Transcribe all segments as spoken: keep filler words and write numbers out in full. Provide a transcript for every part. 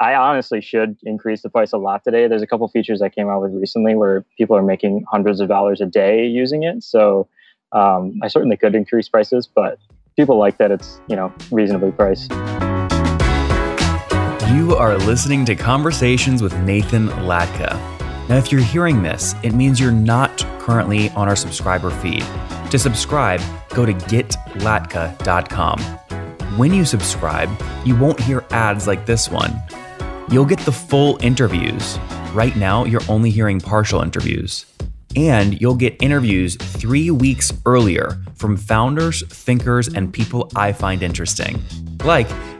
I honestly should increase the price a lot today. There's a couple features I came out with recently where people are making hundreds of dollars a day using it. So um, I certainly could increase prices, but people like that it's, you know, reasonably priced. You are listening to Conversations with Nathan Latka. Now, if you're hearing this, it means you're not currently on our subscriber feed. To subscribe, go to get latka dot com. When you subscribe, you won't hear ads like this one. You'll get the full interviews. Right now, you're only hearing partial interviews. And you'll get interviews three weeks earlier from founders, thinkers, and people I find interesting. Like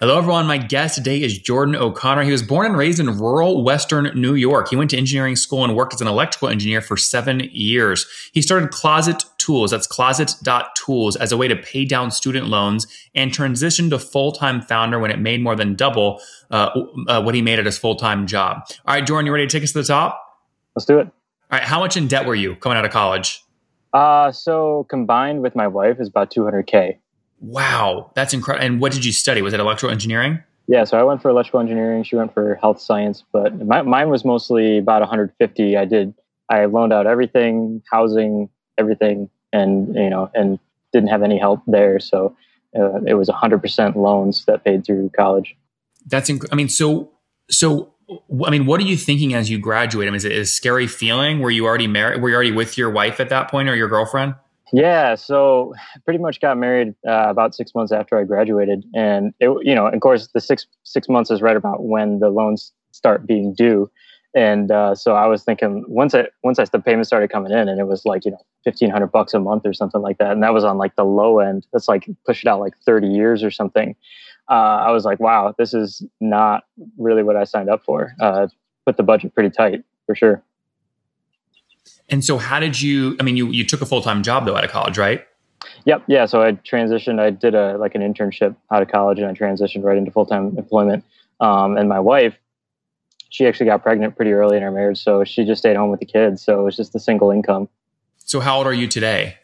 Hello, everyone. My guest today is Jordan O'Connor. He was born and raised in rural Western New York. He went to engineering school and worked as an electrical engineer for seven years. He started Closet Tools, that's closet dot tools, as a way to pay down student loans and transitioned to full-time founder when it made more than double uh, uh, what he made at his full-time job. All right, Jordan, you ready to take us to the top? Let's do it. All right. How much in debt were you coming out of college? Uh, so combined with my wife is about two hundred K. Wow, that's incredible. And what did you study? Was it electrical engineering? Yeah, so I went for electrical engineering. She went for health science, but my, mine was mostly about one hundred fifty. I did, I loaned out everything, housing, everything, and, you know, and didn't have any help there. So uh, it was one hundred percent loans that paid through college. That's, inc- I mean, so, so, I mean, what are you thinking as you graduate? I mean, is it a scary feeling? Were you already married? Were you already with your wife at that point or your girlfriend? Yeah, so pretty much got married uh, about six months after I graduated, and it, you know, of course, the six six months is right about when the loans start being due, and uh, so I was thinking once I once I the payments started coming in, and it was like, you know, fifteen hundred bucks a month or something like that, and that was on like the low end. That's like pushed out like thirty years or something. Uh, I was like, wow, this is not really what I signed up for. Uh, put the budget pretty tight for sure. And so how did you, I mean, you, you took a full-time job though out of college, right? Yep. Yeah. So I transitioned, I did a, like an internship out of college and I transitioned right into full-time employment. Um, and my wife, she actually got pregnant pretty early in our marriage. So she just stayed home with the kids. So it was just a single income. So how old are you today?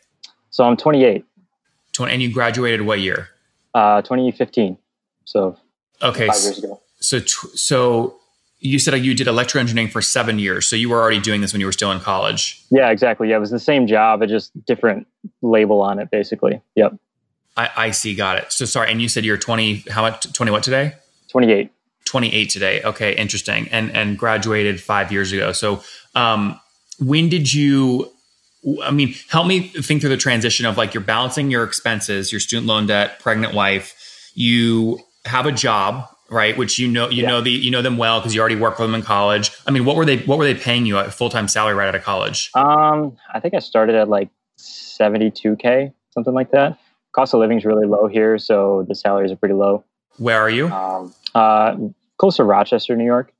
So I'm twenty-eight. twenty, and you graduated what year? Uh, twenty fifteen. So okay, five years ago. So, tw- so you said you did electrical engineering for seven years. So you were already doing this when you were still in college. Yeah, exactly. Yeah, it was the same job. It just different label on it, basically. Yep. I, I see. Got it. So sorry. And you said you're twenty, how much, twenty what today? twenty-eight. twenty-eight today. Okay. Interesting. And, and graduated five years ago. So um, when did you, I mean, help me think through the transition of like, you're balancing your expenses, your student loan debt, pregnant wife, you have a job, right? Which, you know, you yeah. know, the, you know them well, cause you already worked with them in college. I mean, what were they, what were they paying you at full-time salary right out of college? Um, I think I started at like seventy-two K, something like that. Cost of living is really low here. So the salaries are pretty low. Where are you? Um, uh, close to Rochester, New York.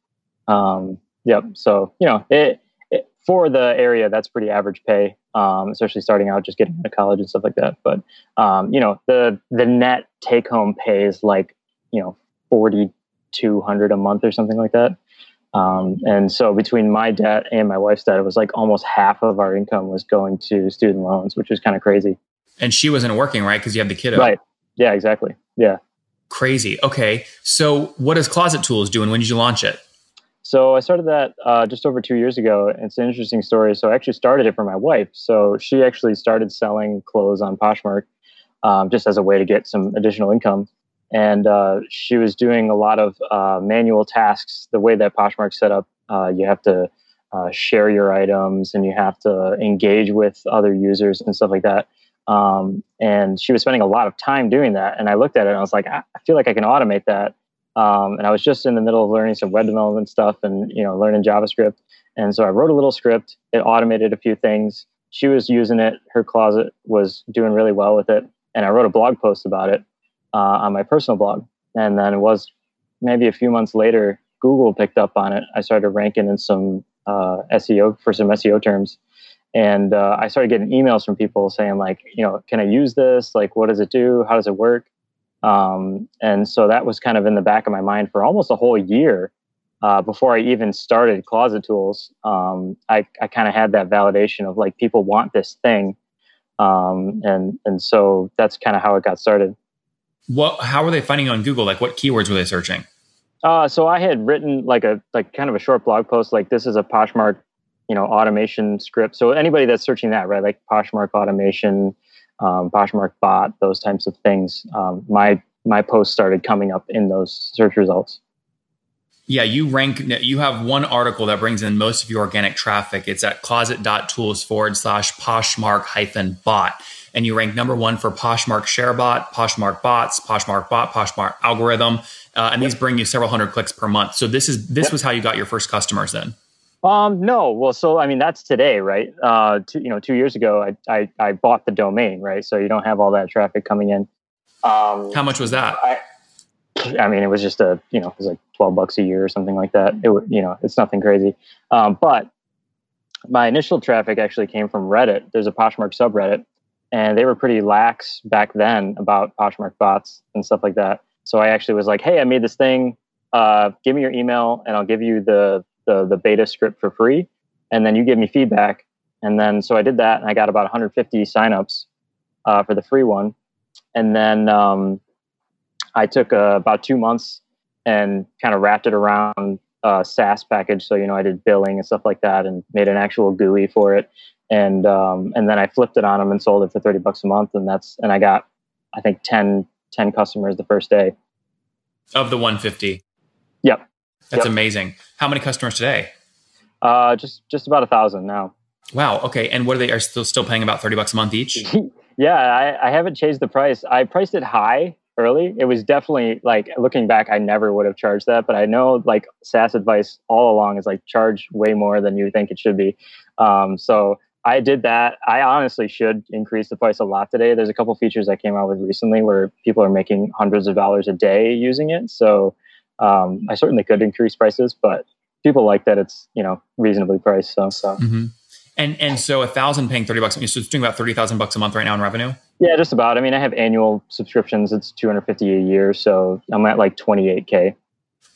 Um, yep. So, you know, it, it for the area, that's pretty average pay. Um, especially starting out, just getting out of college and stuff like that. But, um, you know, the, the net take home pay is like, you know, forty-two hundred a month or something like that. Um, and so between my debt and my wife's debt, it was like almost half of our income was going to student loans, which is kind of crazy. And she wasn't working, right? Because you have the kiddo. Right. Yeah, exactly. Yeah. Crazy. Okay. So what is Closet Tools doing? When did you launch it? So I started that uh, just over two years ago. It's an interesting story. So I actually started it for my wife. So she actually started selling clothes on Poshmark um, just as a way to get some additional income. And uh, she was doing a lot of uh, manual tasks. The way that Poshmark's set up, uh, you have to uh, share your items and you have to engage with other users and stuff like that. Um, and she was spending a lot of time doing that. And I looked at it and I was like, I feel like I can automate that. Um, and I was just in the middle of learning some web development stuff and, you know, learning JavaScript. And so I wrote a little script. It automated a few things. She was using it. Her closet was doing really well with it. And I wrote a blog post about it uh, on my personal blog. And then it was maybe a few months later, Google picked up on it. I started ranking in some uh, S E O for some S E O terms. And uh, I started getting emails from people saying, like, you know, can I use this? Like, what does it do? How does it work? Um, and so that was kind of in the back of my mind for almost a whole year uh, before I even started Closet Tools. Um, I, I kind of had that validation of, like, people want this thing. Um, and, and so that's kind of how it got started. What, how were they finding on Google? Like, what keywords were they searching? Uh, so I had written like a, like kind of a short blog post, like, this is a Poshmark, you know, automation script. So anybody that's searching that, right? Like Poshmark automation, um, Poshmark bot, those types of things. Um, my, my post started coming up in those search results. Yeah. You rank, you have one article that brings in most of your organic traffic. It's at closet.tools forward slash Poshmark hyphen bot. And you rank number one for Poshmark ShareBot, Poshmark Bots, Poshmark Bot, Poshmark Algorithm. Uh, and yep. These bring you several hundred clicks per month. So this is this yep. was how you got your first customers then? Um, no. Well, so, I mean, that's today, right? Uh, two, you know, two years ago, I, I I bought the domain, right? So you don't have all that traffic coming in. Um, how much was that? I, I mean, it was just a, you know, it was like twelve bucks a year or something like that. It You know, it's nothing crazy. Um, but my initial traffic actually came from Reddit. There's a Poshmark subreddit. And they were pretty lax back then about Poshmark bots and stuff like that. So I actually was like, hey, I made this thing. Uh, give me your email and I'll give you the, the the beta script for free. And then you give me feedback. And then so I did that and I got about one hundred fifty signups uh, for the free one. And then um, I took uh, about two months and kind of wrapped it around uh, SaaS package. So, you know, I did billing and stuff like that and made an actual G U I for it. And, um, and then I flipped it on them and sold it for thirty bucks a month. And that's, and I got, I think ten, ten customers the first day. Of the one hundred fifty. Yep. That's yep. amazing. How many customers today? Uh, just, just about a thousand now. Wow. Okay. And what are they are still, still paying about thirty bucks a month each? yeah. I, I haven't changed the price. I priced it high early. It was definitely like, looking back, I never would have charged that, but I know like SaaS advice all along is like charge way more than you think it should be. Um, so I did that. I honestly should increase the price a lot today. There's a couple features I came out with recently where people are making hundreds of dollars a day using it. So um, I certainly could increase prices, but people like that it's, you know, reasonably priced. So, so. Mm-hmm. and and so a thousand paying thirty bucks, so it's doing about thirty thousand bucks a month right now in revenue. Yeah, just about. I mean, I have annual subscriptions. It's two hundred fifty a year, so I'm at like twenty eight k.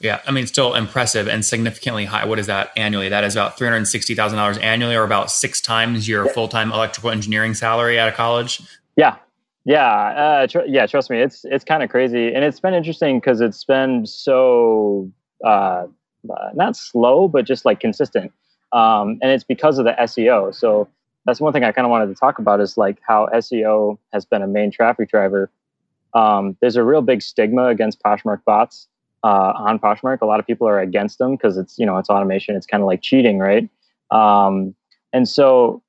Yeah, I mean, still impressive and significantly high. What is that annually? That is about three hundred sixty thousand dollars annually, or about six times your yeah. full-time electrical engineering salary out of college. Yeah, yeah, uh, tr- yeah. Trust me, it's it's kind of crazy, and it's been interesting because it's been so uh, not slow, but just like consistent, um, and it's because of the S E O. So that's one thing I kind of wanted to talk about is like how S E O has been a main traffic driver. Um, there's a real big stigma against Poshmark bots. Uh, on Poshmark, a lot of people are against them because it's, you know, it's automation. It's kind of like cheating, right? Um, and so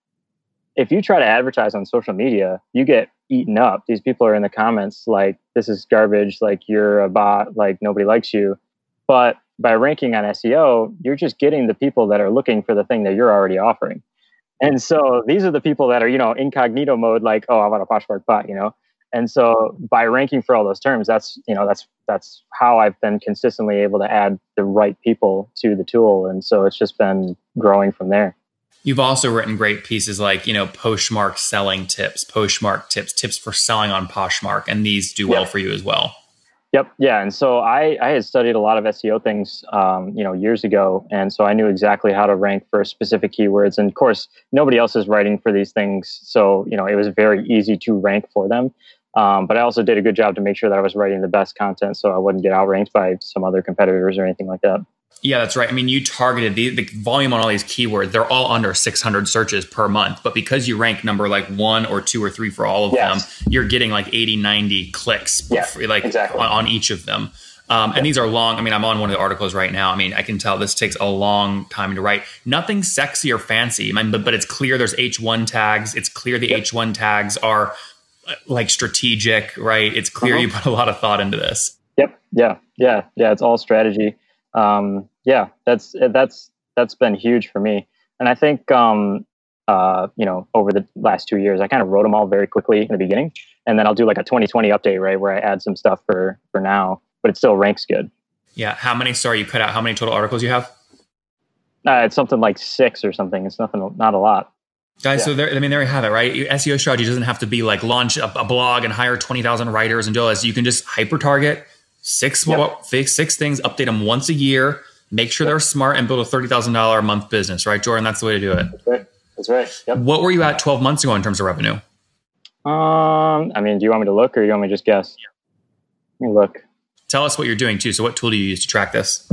if you try to advertise on social media, you get eaten up. These people are in the comments like, this is garbage, like you're a bot, like nobody likes you. But by ranking on S E O, you're just getting the people that are looking for the thing that you're already offering. And so these are the people that are, you know, incognito mode, like, oh, I want a Poshmark bot, you know? And so by ranking for all those terms, that's, you know, that's, that's how I've been consistently able to add the right people to the tool. And so it's just been growing from there. You've also written great pieces like, you know, Poshmark selling tips, Poshmark tips, tips for selling on Poshmark. And these do well yep. for you as well. Yep. Yeah. And so I, I had studied a lot of S E O things, um, you know, years ago. And so I knew exactly how to rank for specific keywords. And of course, nobody else is writing for these things. So, you know, it was very easy to rank for them. Um, but I also did a good job to make sure that I was writing the best content so I wouldn't get outranked by some other competitors or anything like that. Yeah, that's right. I mean, you targeted the, the volume on all these keywords. They're all under six hundred searches per month. But because you rank number like one or two or three for all of yes. them, you're getting like eighty, ninety clicks yeah, before, like exactly. on, on each of them. Um, and yeah. these are long. I mean, I'm on one of the articles right now. I mean, I can tell this takes a long time to write. Nothing sexy or fancy, I mean, but, but it's clear there's H one tags. It's clear the yep. H one tags are like strategic, right? It's clear uh-huh. you put a lot of thought into this. Yep. Yeah. Yeah. Yeah. It's all strategy. Um, yeah. That's, that's, that's been huge for me. And I think, um, uh, you know, over the last two years, I kind of wrote them all very quickly in the beginning, and then I'll do like a twenty twenty update, right, where I add some stuff for, for now, but it still ranks good. Yeah. How many, sorry, you put out, how many total articles you have? Uh, it's something like six or something. It's nothing, not a lot. Guys, yeah. so there, I mean, there you have it, right? Your S E O strategy doesn't have to be like launch a, a blog and hire twenty thousand writers and do this. You can just hyper target six, yep. well, six things, update them once a year, make sure yep. they're smart, and build a thirty thousand dollars a month business, right, Jordan? That's the way to do it. That's right. That's right. Yep. What were you at twelve months ago in terms of revenue? Um, I mean, do you want me to look, or do you want me to just guess? Let me look. Tell us what you're doing too. So what tool do you use to track this?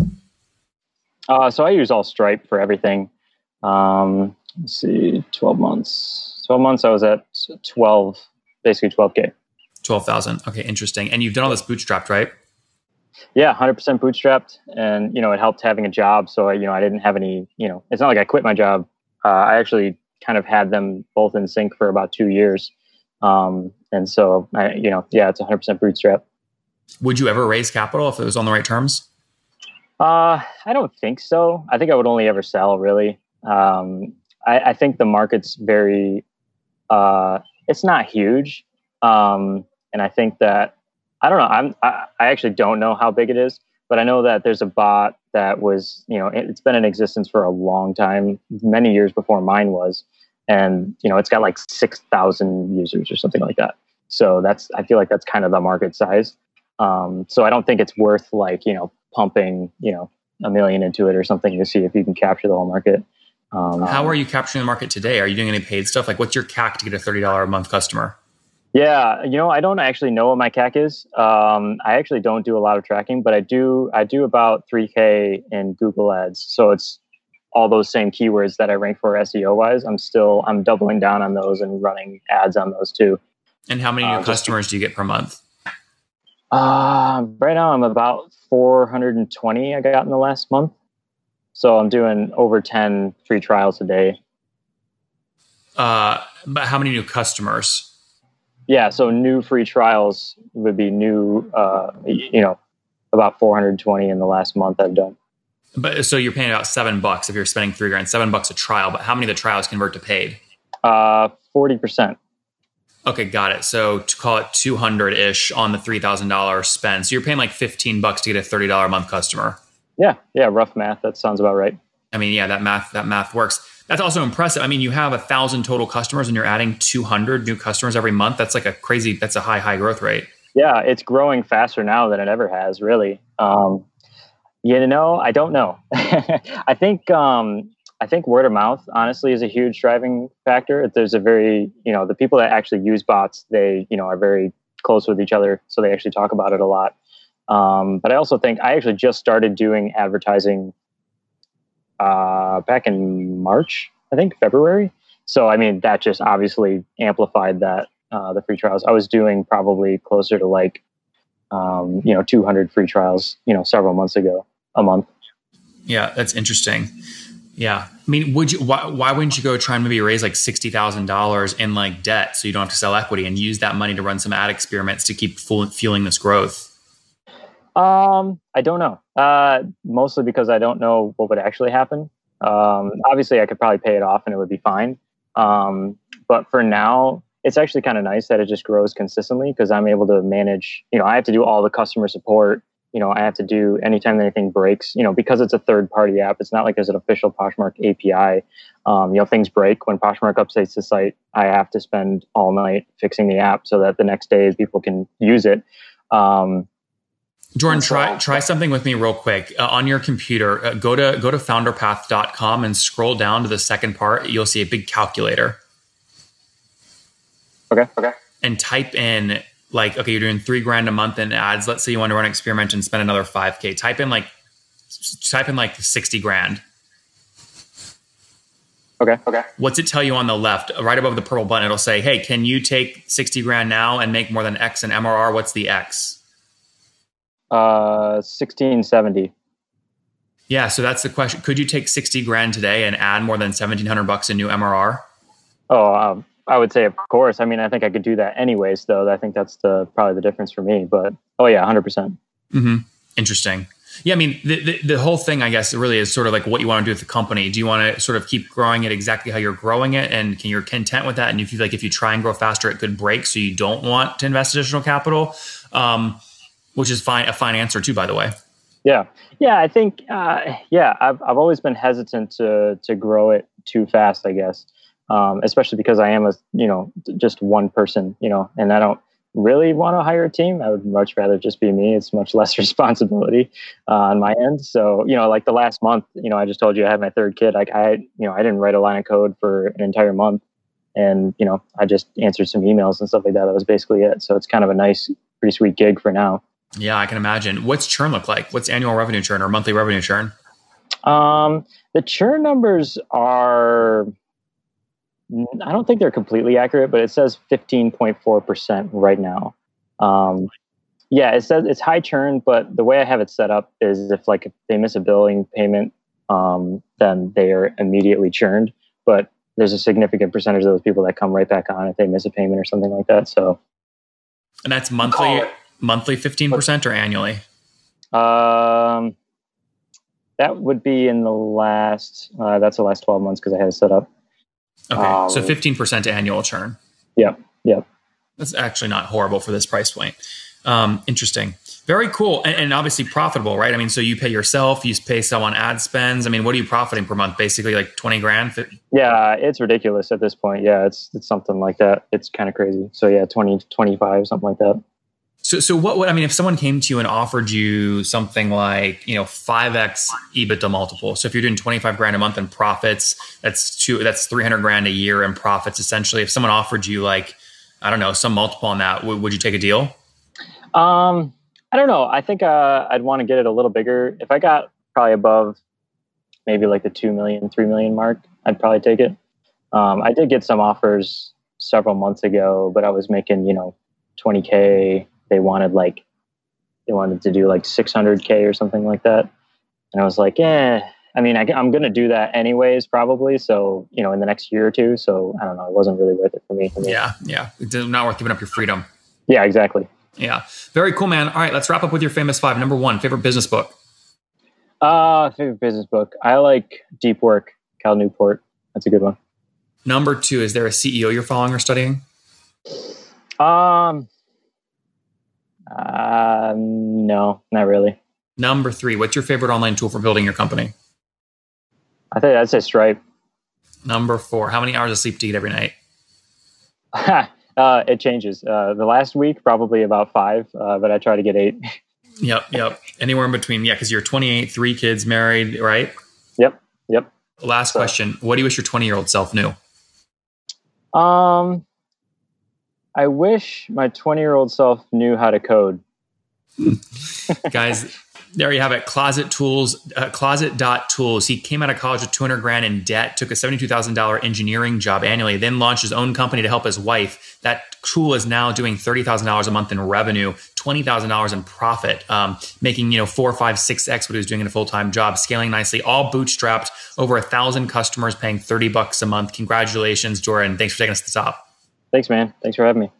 Uh, so I use all Stripe for everything. Um, let's see, twelve months. twelve months, I was at twelve, basically twelve K. twelve thousand. Okay, interesting. And you've done all this bootstrapped, right? Yeah, one hundred percent bootstrapped. And, you know, it helped having a job. So, I, you know, I didn't have any, you know, it's not like I quit my job. Uh, I actually kind of had them both in sync for about two years. Um, and so, I, you know, yeah, it's one hundred percent bootstrapped. Would you ever raise capital if it was on the right terms? Uh, I don't think so. I think I would only ever sell, really. Um, I, I think the market's very, uh, it's not huge. Um, and I think that, I don't know, I'm, I, I actually don't know how big it is, but I know that there's a bot that was, you know, it, it's been in existence for a long time, many years before mine was. And, you know, it's got like six thousand users or something like that. So that's, I feel like that's kind of the market size. Um, so I don't think it's worth like, you know, pumping, you know, a million into it or something to see if you can capture the whole market. Um, How are you capturing the market today? Are you doing any paid stuff? Like, what's your C A C to get a thirty dollars a month customer? Yeah. You know, I don't actually know what my C A C is. Um, I actually don't do a lot of tracking, but I do, I do about three K in Google ads. So it's all those same keywords that I rank for S E O wise. I'm still, I'm doubling down on those and running ads on those too. And how many new uh, customers do you get per month? Uh, right now I'm about four hundred twenty I got in the last month. So I'm doing over ten free trials a day. Uh, but how many new customers? Yeah. So new free trials would be new, uh, you know, about four hundred twenty in the last month I've done. But so you're paying about seven bucks if you're spending three grand, seven bucks a trial, but how many of the trials convert to paid? Uh, forty percent. Okay, got it. So to call it two hundred ish on the three thousand dollars spend. So you're paying like fifteen bucks to get a thirty dollars a month customer. Yeah. Yeah. Rough math. That sounds about right. I mean, yeah, that math, that math works. That's also impressive. I mean, you have a thousand total customers and you're adding two hundred new customers every month. That's like a crazy, that's a high, high growth rate. Yeah. It's growing faster now than it ever has, really. Um, you know, I don't know. I think, um, I think word of mouth, honestly, is a huge driving factor. There's a very, you know, the people that actually use bots, they, you know, are very close with each other. So they actually talk about it a lot. Um, but I also think I actually just started doing advertising uh, back in March, I think February. So, I mean, that just obviously amplified that, uh, the free trials. I was doing probably closer to like, um, you know, two hundred free trials, you know, several months ago, a month. Yeah, that's interesting. Yeah. I mean, would you, why, why wouldn't you go try and maybe raise like sixty thousand dollars in like debt so you don't have to sell equity and use that money to run some ad experiments to keep full, fueling this growth? Um, I don't know. Uh, mostly because I don't know what would actually happen. Um, obviously I could probably pay it off and it would be fine. Um, but for now, it's actually kind of nice that it just grows consistently because I'm able to manage, you know, I have to do all the customer support. You know, I have to do anytime anything breaks, you know, because it's a third party app, it's not like there's an official Poshmark A P I. Um, you know, things break when Poshmark updates the site. I have to spend all night fixing the app so that the next day people can use it. Um, Jordan, so, try, try something with me real quick uh, on your computer. Uh, go to, go to founder path dot com and scroll down to the second part. You'll see a big calculator. Okay. Okay. And type in, like, okay, you're doing three grand a month in ads. Let's say you want to run an experiment and spend another five K. Type in like, type in like sixty grand. Okay. Okay. What's it tell you on the left? Right above the purple button, it'll say, hey, can you take sixty grand now and make more than X in M R R? What's the X? Uh, sixteen seventy. Yeah. So that's the question. Could you take sixty grand today and add more than seventeen hundred bucks in new M R R? Oh, um, I would say, of course. I mean, I think I could do that anyways, though. I think that's the probably the difference for me. But, oh, yeah, one hundred percent. Mm-hmm. Interesting. Yeah, I mean, the, the the whole thing, I guess, really is sort of like what you want to do with the company. Do you want to sort of keep growing it exactly how you're growing it? And can you're content with that? And if you like, if you try and grow faster, it could break. So you don't want to invest additional capital, um, which is fine, a fine answer too, by the way. Yeah. Yeah, I think, uh, yeah, I've I've always been hesitant to to grow it too fast, I guess, um, especially because I am, a you know, just one person, you know, and I don't really want to hire a team. I would much rather just be me. It's much less responsibility uh, on my end. So, you know, like the last month, you know, I just told you I had my third kid. Like I, you know, I didn't write a line of code for an entire month, and, you know, I just answered some emails and stuff like that. That was basically it. So it's kind of a nice, pretty sweet gig for now. Yeah, I can imagine. What's churn look like? What's annual revenue churn or monthly revenue churn? Um, the churn numbers are, I don't think they're completely accurate, but it says fifteen point four percent right now. Um, yeah, it says it's high churn, but the way I have it set up is if like if they miss a billing payment, um, then they are immediately churned. But there's a significant percentage of those people that come right back on if they miss a payment or something like that. So, and that's monthly, monthly fifteen percent or annually? Um, that would be in the last. Uh, that's the last twelve months because I had it set up. Okay, um, so fifteen percent annual churn. Yeah, yeah. That's actually not horrible for this price point. Um, interesting. Very cool. And, and obviously profitable, right? I mean, so you pay yourself, you pay someone ad spends. I mean, what are you profiting per month? Basically like twenty grand? fifty? Yeah, it's ridiculous at this point. Yeah, it's it's something like that. It's kind of crazy. So yeah, twenty, twenty-five, something like that. So so what would, I mean, if someone came to you and offered you something like, you know, five X EBITDA multiple. So if you're doing twenty-five grand a month in profits, that's two, that's three hundred grand a year in profits, essentially. If someone offered you like, I don't know, some multiple on that, w- would you take a deal? Um, I don't know. I think uh, I'd want to get it a little bigger. If I got probably above maybe like the two million, three million mark, I'd probably take it. Um, I did get some offers several months ago, but I was making, you know, twenty K. They wanted like, they wanted to do like six hundred K or something like that. And I was like, yeah, I mean, I, I'm going to do that anyways, probably. So, you know, in the next year or two. So I don't know, it wasn't really worth it for me. For me. Yeah. Yeah. It's not worth giving up your freedom. Yeah, exactly. Yeah. Very cool, man. All right. Let's wrap up with your famous five. Number one, favorite business book. Uh, favorite business book. I like Deep Work, Cal Newport. That's a good one. Number two, is there a C E O you're following or studying? Um, Uh, no, not really. Number three, what's your favorite online tool for building your company? I think I'd say Stripe. Number four, how many hours of sleep do you get every night? uh, it changes. Uh, the last week, probably about five, uh, but I try to get eight. Yep. Yep. Anywhere in between. Yeah. Cause you're twenty-eight, three kids, married, right? Yep. Yep. Last so. question. What do you wish your twenty year old self knew? Um, I wish my twenty-year-old self knew how to code. Guys, there you have it. Closet Tools, uh, closet dot tools. He came out of college with two hundred grand in debt, took a seventy-two thousand dollars engineering job annually, then launched his own company to help his wife. That tool is now doing thirty thousand dollars a month in revenue, twenty thousand dollars in profit, um, making, you know, four, five, six X what he was doing in a full-time job, scaling nicely, all bootstrapped, over a thousand customers paying thirty bucks a month. Congratulations, Jordan. Thanks for taking us to the top. Thanks, man. Thanks for having me.